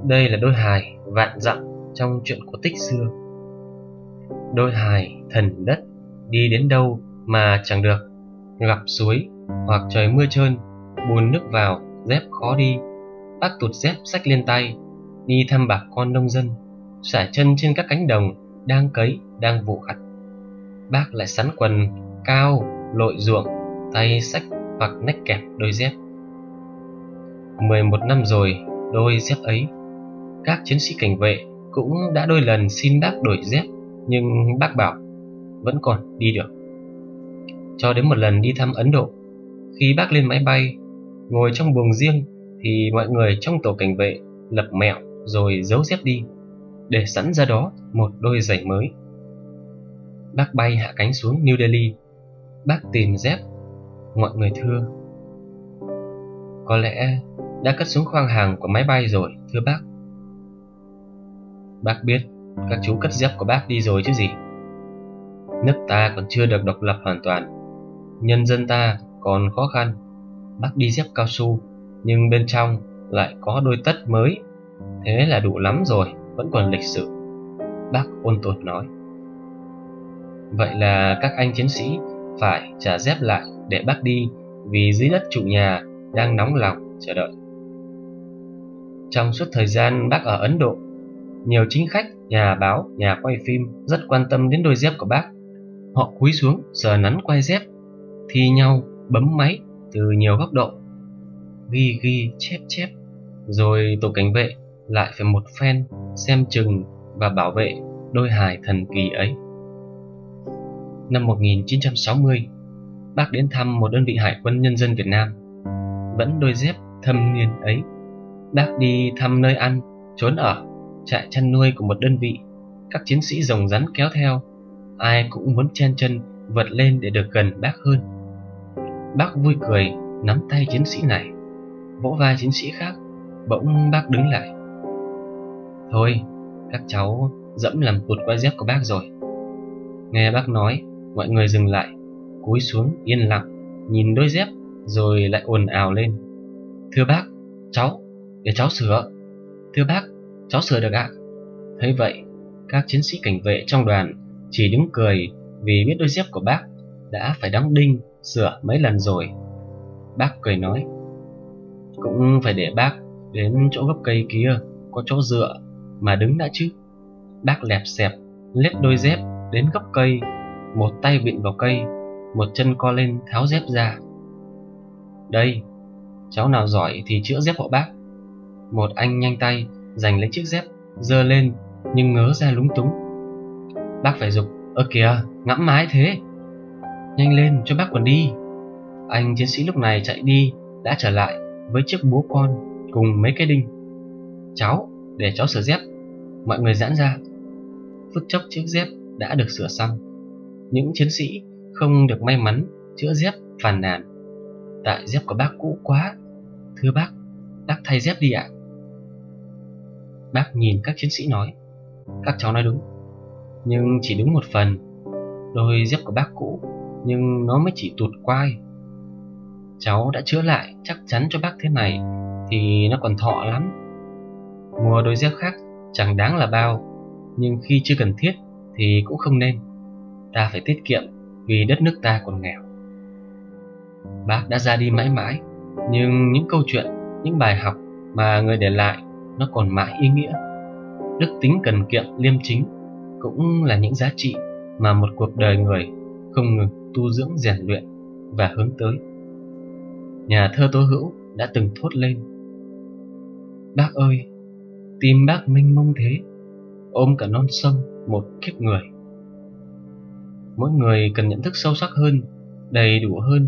Đây là đôi hài vạn dặm trong chuyện cổ tích xưa. Đôi hài thần đất, đi đến đâu mà chẳng được, gặp suối hoặc trời mưa trơn, bùn nước vào, dép khó đi. Bác tụt dép xách lên tay, đi thăm bà con nông dân, xả chân trên các cánh đồng đang cấy, đang vụ gặt. Bác lại sắn quần cao, lội ruộng, tay xách hoặc nách kẹp đôi dép. mười một năm rồi, đôi dép ấy, các chiến sĩ cảnh vệ cũng đã đôi lần xin Bác đổi dép, nhưng Bác bảo vẫn còn đi được. Cho đến một lần đi thăm Ấn Độ, khi Bác lên máy bay, ngồi trong buồng riêng, thì mọi người trong tổ cảnh vệ lập mẹo rồi giấu dép đi, để sẵn ra đó một đôi giày mới. Bác bay hạ cánh xuống New Delhi, Bác tìm dép, mọi người thưa: Có lẽ đã cất xuống khoang hàng của máy bay rồi, thưa Bác. Bác biết các chú cất dép của Bác đi rồi chứ gì. Nước ta còn chưa được độc lập hoàn toàn, nhân dân ta còn khó khăn. Bác đi dép cao su, nhưng bên trong lại có đôi tất mới, thế là đủ lắm rồi, vẫn còn lịch sự. Bác ôn tồn nói. Vậy là các anh chiến sĩ phải trả dép lại để Bác đi, vì dưới đất chủ nhà đang nóng lòng chờ đợi. Trong suốt thời gian Bác ở Ấn Độ, nhiều chính khách, nhà báo, nhà quay phim rất quan tâm đến đôi dép của Bác. Họ cúi xuống sờ nắn quai dép, thi nhau bấm máy từ nhiều góc độ, ghi ghi chép chép, rồi tổ cảnh vệ lại phải một phen xem chừng và bảo vệ đôi hài thần kỳ ấy. Năm một nghìn chín trăm sáu mươi, Bác đến thăm một đơn vị Hải quân Nhân dân Việt Nam. Vẫn đôi dép thâm niên ấy, Bác đi thăm nơi ăn, trốn ở, trại chăn nuôi của một đơn vị. Các chiến sĩ rồng rắn kéo theo, ai cũng muốn chen chân vượt lên để được gần Bác hơn. Bác vui cười nắm tay chiến sĩ này, vỗ vai chiến sĩ khác, bỗng bác đứng lại. Thôi, các cháu dẫm làm tuột qua dép của bác rồi. Nghe bác nói, mọi người dừng lại, cúi xuống yên lặng, nhìn đôi dép rồi lại ồn ào lên. Thưa bác, cháu, để cháu sửa. Thưa bác, cháu sửa được ạ. Thấy vậy, các chiến sĩ cảnh vệ trong đoàn chỉ đứng cười vì biết đôi dép của bác đã phải đóng đinh, sửa mấy lần rồi. Bác cười nói, cũng phải để bác đến chỗ gốc cây kia có chỗ dựa mà đứng đã chứ. Bác lẹp xẹp lết đôi dép đến gốc cây, một tay vịn vào cây, một chân co lên tháo dép ra. Đây, cháu nào giỏi thì chữa dép hộ bác. Một anh nhanh tay giành lấy chiếc dép, giơ lên nhưng ngớ ra lúng túng. Bác phải giục, ơ kìa, ngẫm mái thế. Nhanh lên cho bác còn đi. Anh chiến sĩ lúc này chạy đi, đã trở lại với chiếc búa con cùng mấy cái đinh. Cháu, để cháu sửa dép. Mọi người giãn ra. Phút chốc chiếc dép đã được sửa xong. Những chiến sĩ không được may mắn chữa dép phàn nàn, tại dép của bác cũ quá. Thưa bác, bác thay dép đi ạ. Bác nhìn các chiến sĩ nói, các cháu nói đúng, nhưng chỉ đúng một phần. Đôi dép của bác cũ, nhưng nó mới chỉ tụt quai. Cháu đã chữa lại chắc chắn cho bác thế này thì nó còn thọ lắm. Mua đôi dép khác chẳng đáng là bao, nhưng khi chưa cần thiết thì cũng không nên. Ta phải tiết kiệm vì đất nước ta còn nghèo. Bác đã ra đi mãi mãi, nhưng những câu chuyện, những bài học mà người để lại nó còn mãi ý nghĩa. Đức tính cần kiệm liêm chính cũng là những giá trị mà một cuộc đời người không ngừng tu dưỡng rèn luyện và hướng tới. Nhà thơ Tố Hữu đã từng thốt lên, bác ơi, tim bác mênh mông thế, ôm cả non sông một kiếp người. Mỗi người cần nhận thức sâu sắc hơn, đầy đủ hơn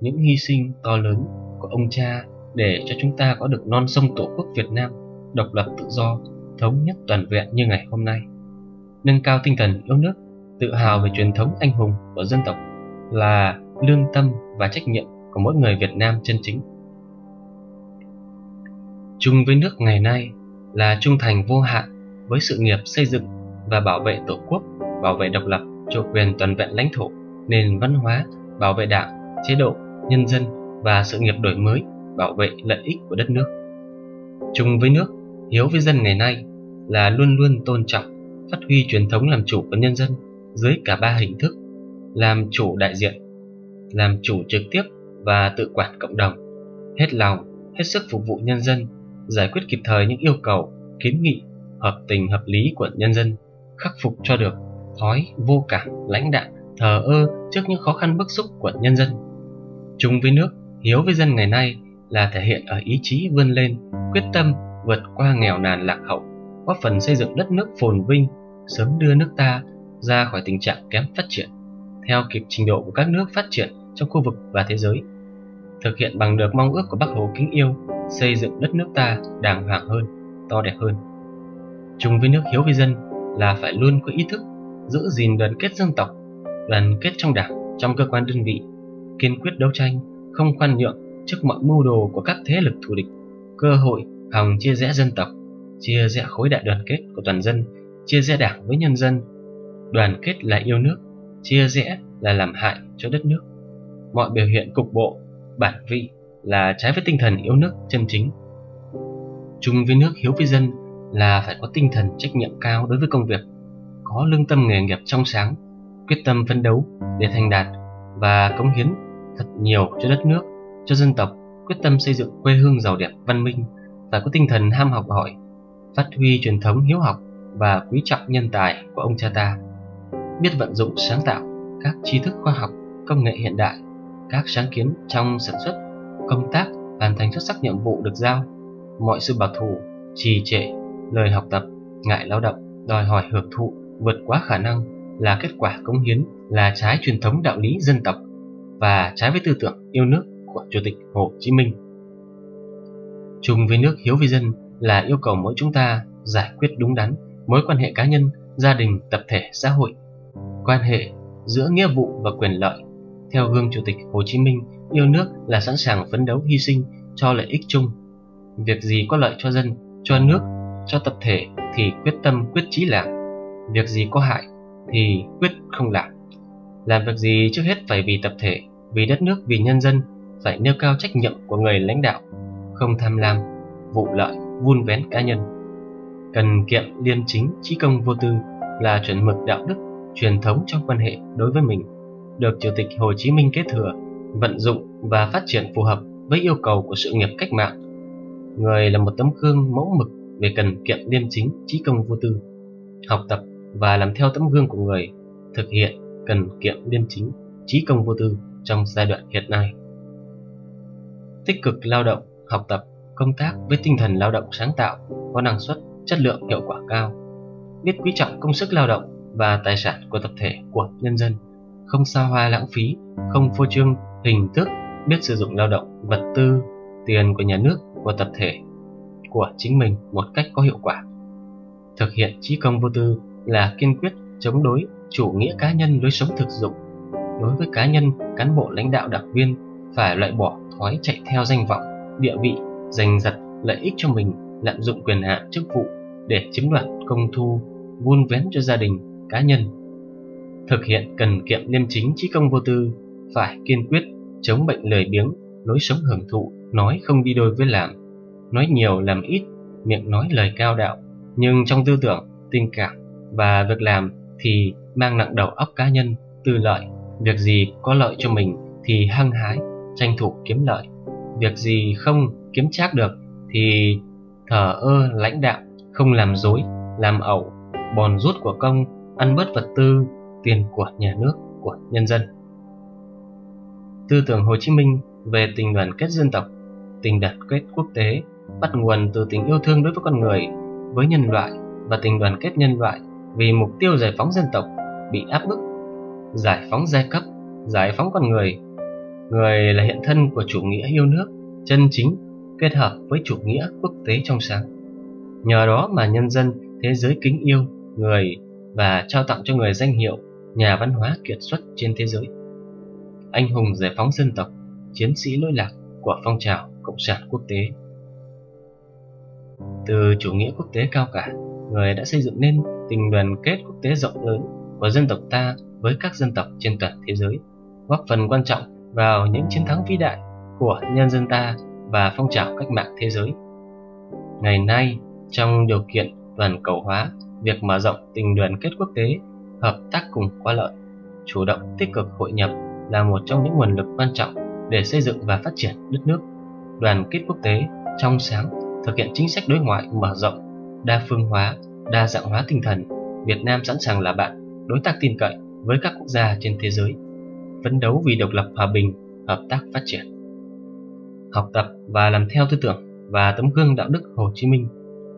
những hy sinh to lớn của ông cha để cho chúng ta có được non sông Tổ quốc Việt Nam độc lập tự do, thống nhất toàn vẹn như ngày hôm nay. Nâng cao tinh thần yêu nước, tự hào về truyền thống anh hùng của dân tộc là lương tâm và trách nhiệm của mỗi người Việt Nam chân chính. Chung với nước ngày nay là trung thành vô hạn với sự nghiệp xây dựng và bảo vệ Tổ quốc, bảo vệ độc lập, chủ quyền toàn vẹn lãnh thổ, nền văn hóa, bảo vệ đảng, chế độ, nhân dân và sự nghiệp đổi mới, bảo vệ lợi ích của đất nước. Chung với nước, hiếu với dân ngày nay là luôn luôn tôn trọng, phát huy truyền thống làm chủ của nhân dân dưới cả ba hình thức: làm chủ đại diện, làm chủ trực tiếp và tự quản cộng đồng, hết lòng, hết sức phục vụ nhân dân, giải quyết kịp thời những yêu cầu, kiến nghị hợp tình hợp lý của nhân dân, khắc phục cho được thói vô cảm, lãnh đạm, thờ ơ trước những khó khăn bức xúc của nhân dân. Chung với nước, hiếu với dân ngày nay là thể hiện ở ý chí vươn lên, quyết tâm vượt qua nghèo nàn lạc hậu, góp phần xây dựng đất nước phồn vinh, sớm đưa nước ta ra khỏi tình trạng kém phát triển, theo kịp trình độ của các nước phát triển trong khu vực và thế giới, thực hiện bằng được mong ước của Bác Hồ kính yêu, xây dựng đất nước ta đàng hoàng hơn, to đẹp hơn. Chung với nước, hiếu với dân là phải luôn có ý thức giữ gìn đoàn kết dân tộc, đoàn kết trong đảng, trong cơ quan đơn vị, kiên quyết đấu tranh, không khoan nhượng trước mọi mưu đồ của các thế lực thù địch, cơ hội hòng chia rẽ dân tộc, chia rẽ khối đại đoàn kết của toàn dân, chia rẽ đảng với nhân dân. Đoàn kết là yêu nước, chia rẽ là làm hại cho đất nước. Mọi biểu hiện cục bộ, bản vị là trái với tinh thần yêu nước chân chính. Chung với nước, hiếu với dân là phải có tinh thần trách nhiệm cao đối với công việc, có lương tâm nghề nghiệp trong sáng, quyết tâm phấn đấu để thành đạt và cống hiến thật nhiều cho đất nước, cho dân tộc, quyết tâm xây dựng quê hương giàu đẹp văn minh, phải có tinh thần ham học hỏi, phát huy truyền thống hiếu học và quý trọng nhân tài của ông cha ta, biết vận dụng sáng tạo các tri thức khoa học, công nghệ hiện đại, các sáng kiến trong sản xuất, công tác, hoàn thành xuất sắc nhiệm vụ được giao. Mọi sự bảo thủ, trì trệ, lời học tập, ngại lao động, đòi hỏi hưởng thụ, vượt quá khả năng là kết quả cống hiến, là trái truyền thống đạo lý dân tộc và trái với tư tưởng yêu nước của Chủ tịch Hồ Chí Minh. Chung với nước, hiếu với dân là yêu cầu mỗi chúng ta giải quyết đúng đắn mối quan hệ cá nhân, gia đình, tập thể, xã hội, quan hệ giữa nghĩa vụ và quyền lợi. Theo gương Chủ tịch Hồ Chí Minh, yêu nước là sẵn sàng phấn đấu hy sinh cho lợi ích chung. Việc gì có lợi cho dân, cho nước, cho tập thể thì quyết tâm quyết chí làm. Việc gì có hại thì quyết không làm. Làm việc gì trước hết phải vì tập thể, vì đất nước, vì nhân dân, phải nêu cao trách nhiệm của người lãnh đạo, không tham lam, vụ lợi, vun vén cá nhân. Cần kiệm liêm chính, chí công vô tư là chuẩn mực đạo đức, truyền thống trong quan hệ đối với mình, được Chủ tịch Hồ Chí Minh kế thừa, vận dụng và phát triển phù hợp với yêu cầu của sự nghiệp cách mạng. Người là một tấm gương mẫu mực về cần kiệm liêm chính, chí công vô tư. Học tập và làm theo tấm gương của người, thực hiện cần kiệm liêm chính, chí công vô tư trong giai đoạn hiện nay. Tích cực lao động, học tập, công tác với tinh thần lao động sáng tạo, có năng suất, chất lượng, hiệu quả cao. Biết quý trọng công sức lao động và tài sản của tập thể, của nhân dân, không xa hoa lãng phí, không phô trương hình thức, biết sử dụng lao động, vật tư, tiền của nhà nước, của tập thể, của chính mình một cách có hiệu quả. Thực hiện chí công vô tư là kiên quyết chống đối chủ nghĩa cá nhân, lối sống thực dụng. Đối với cá nhân, cán bộ lãnh đạo đảng viên phải loại bỏ thói chạy theo danh vọng, địa vị, giành giật lợi ích cho mình, lạm dụng quyền hạn chức vụ để chiếm đoạt công thu, vun vén cho gia đình, cá nhân. Thực hiện cần kiệm liêm chính, chí công vô tư phải kiên quyết chống bệnh lười biếng, lối sống hưởng thụ, nói không đi đôi với làm, nói nhiều làm ít, miệng nói lời cao đạo nhưng trong tư tưởng, tình cảm và việc làm thì mang nặng đầu óc cá nhân, tư lợi. Việc gì có lợi cho mình thì hăng hái tranh thủ kiếm lợi, việc gì không kiếm trác được thì thờ ơ lãnh đạo, không làm dối, làm ẩu, bòn rút của công, ăn bớt vật tư, tiền của nhà nước, của nhân dân. Tư tưởng Hồ Chí Minh về tình đoàn kết dân tộc, tình đoàn kết quốc tế bắt nguồn từ tình yêu thương đối với con người, với nhân loại và tình đoàn kết nhân loại vì mục tiêu giải phóng dân tộc bị áp bức, giải phóng giai cấp, giải phóng con người. Người là hiện thân của chủ nghĩa yêu nước chân chính kết hợp với chủ nghĩa quốc tế trong sáng. Nhờ đó mà nhân dân thế giới kính yêu người và trao tặng cho người danh hiệu nhà văn hóa kiệt xuất trên thế giới, anh hùng giải phóng dân tộc, chiến sĩ lỗi lạc của phong trào cộng sản quốc tế. Từ chủ nghĩa quốc tế cao cả, người đã xây dựng nên tình đoàn kết quốc tế rộng lớn của dân tộc ta với các dân tộc trên toàn thế giới, góp phần quan trọng vào những chiến thắng vĩ đại của nhân dân ta và phong trào cách mạng thế giới. Ngày nay, trong điều kiện toàn cầu hóa, việc mở rộng tình đoàn kết quốc tế, hợp tác cùng có lợi, chủ động tích cực hội nhập là một trong những nguồn lực quan trọng để xây dựng và phát triển đất nước đoàn kết quốc tế trong sáng, thực hiện chính sách đối ngoại mở rộng, đa phương hóa, đa dạng hóa tinh thần. Việt Nam sẵn sàng là bạn, đối tác tin cậy với các quốc gia trên thế giới, phấn đấu vì độc lập, hòa bình, hợp tác phát triển. Học tập và làm theo tư tưởng và tấm gương đạo đức Hồ Chí Minh,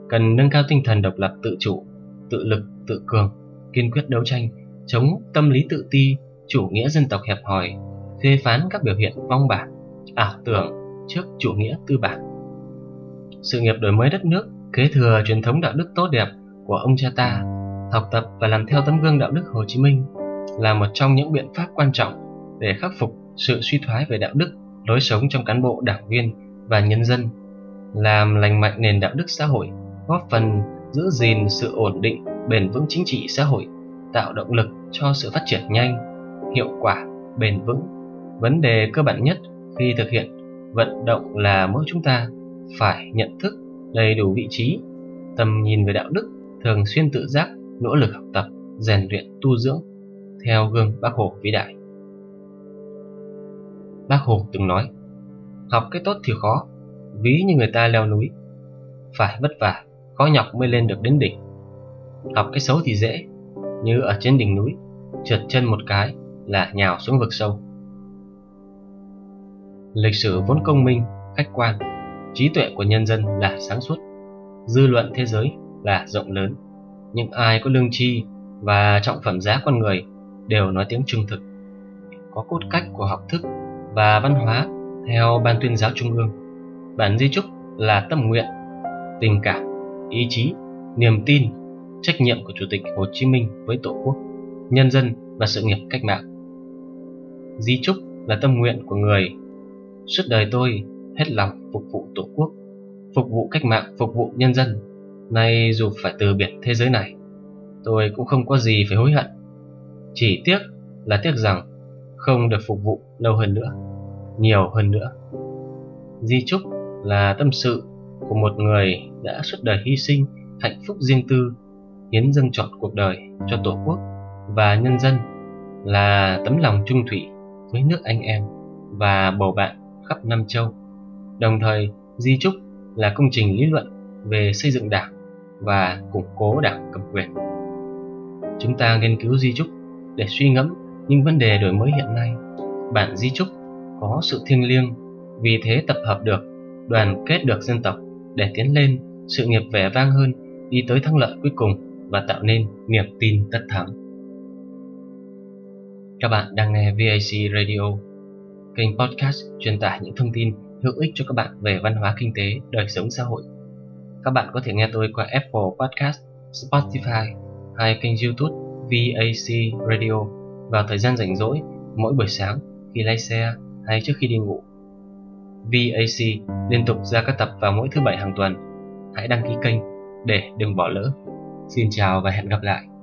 cần nâng cao tinh thần độc lập, tự chủ, tự lực, tự cường, kiên quyết đấu tranh chống tâm lý tự ti, chủ nghĩa dân tộc hẹp hòi, phê phán các biểu hiện vong bản, ảo tưởng trước chủ nghĩa tư bản. Sự nghiệp đổi mới đất nước, kế thừa truyền thống đạo đức tốt đẹp của ông cha ta, học tập và làm theo tấm gương đạo đức Hồ Chí Minh là một trong những biện pháp quan trọng để khắc phục sự suy thoái về đạo đức, lối sống trong cán bộ, đảng viên và nhân dân, làm lành mạnh nền đạo đức xã hội, góp phần giữ gìn sự ổn định, bền vững chính trị xã hội, tạo động lực cho sự phát triển nhanh, hiệu quả, bền vững. Vấn đề cơ bản nhất khi thực hiện vận động là mỗi chúng ta phải nhận thức đầy đủ vị trí, tầm nhìn về đạo đức, thường xuyên tự giác, nỗ lực học tập, rèn luyện tu dưỡng theo gương Bác Hồ vĩ đại. Bác Hồ từng nói, học cái tốt thì khó, ví như người ta leo núi, phải vất vả, khó nhọc mới lên được đến đỉnh. Học cái xấu thì dễ, như ở trên đỉnh núi, trượt chân một cái là nhào xuống vực sâu. Lịch sử vốn công minh, khách quan, trí tuệ của nhân dân là sáng suốt, dư luận thế giới là rộng lớn. Những ai có lương tri và trọng phẩm giá con người đều nói tiếng trung thực, có cốt cách của học thức và văn hóa theo Ban Tuyên giáo Trung ương. Bản di chúc là tâm nguyện, tình cảm, ý chí, niềm tin, trách nhiệm của Chủ tịch Hồ Chí Minh với Tổ quốc, nhân dân và sự nghiệp cách mạng. Di chúc là tâm nguyện của người. Suốt đời tôi hết lòng phục vụ Tổ quốc, phục vụ cách mạng, phục vụ nhân dân. Nay dù phải từ biệt thế giới này, tôi cũng không có gì phải hối hận. Chỉ tiếc là tiếc rằng không được phục vụ lâu hơn nữa, nhiều hơn nữa. Di chúc là tâm sự của một người đã suốt đời hy sinh hạnh phúc riêng tư, hiến dâng trọn cuộc đời cho Tổ quốc và nhân dân, là tấm lòng trung thủy với nước anh em và bầu bạn khắp năm châu. Đồng thời, di chúc là công trình lý luận về xây dựng đảng và củng cố đảng cầm quyền. Chúng ta nghiên cứu di chúc để suy ngẫm những vấn đề đổi mới hiện nay. Bản di chúc có sự thiêng liêng, vì thế tập hợp được, đoàn kết được dân tộc để tiến lên sự nghiệp vẻ vang hơn, đi tới thắng lợi cuối cùng và tạo nên niềm tin tất thắng. Các bạn đang nghe vê a xê Radio, kênh podcast truyền tải những thông tin hữu ích cho các bạn về văn hóa, kinh tế, đời sống xã hội. Các bạn có thể nghe tôi qua Apple Podcast, Spotify hay kênh YouTube vê a xê Radio vào thời gian rảnh rỗi mỗi buổi sáng khi lái xe hay trước khi đi ngủ. vê a xê liên tục ra các tập vào mỗi thứ bảy hàng tuần. Hãy đăng ký kênh để đừng bỏ lỡ. Xin chào và hẹn gặp lại.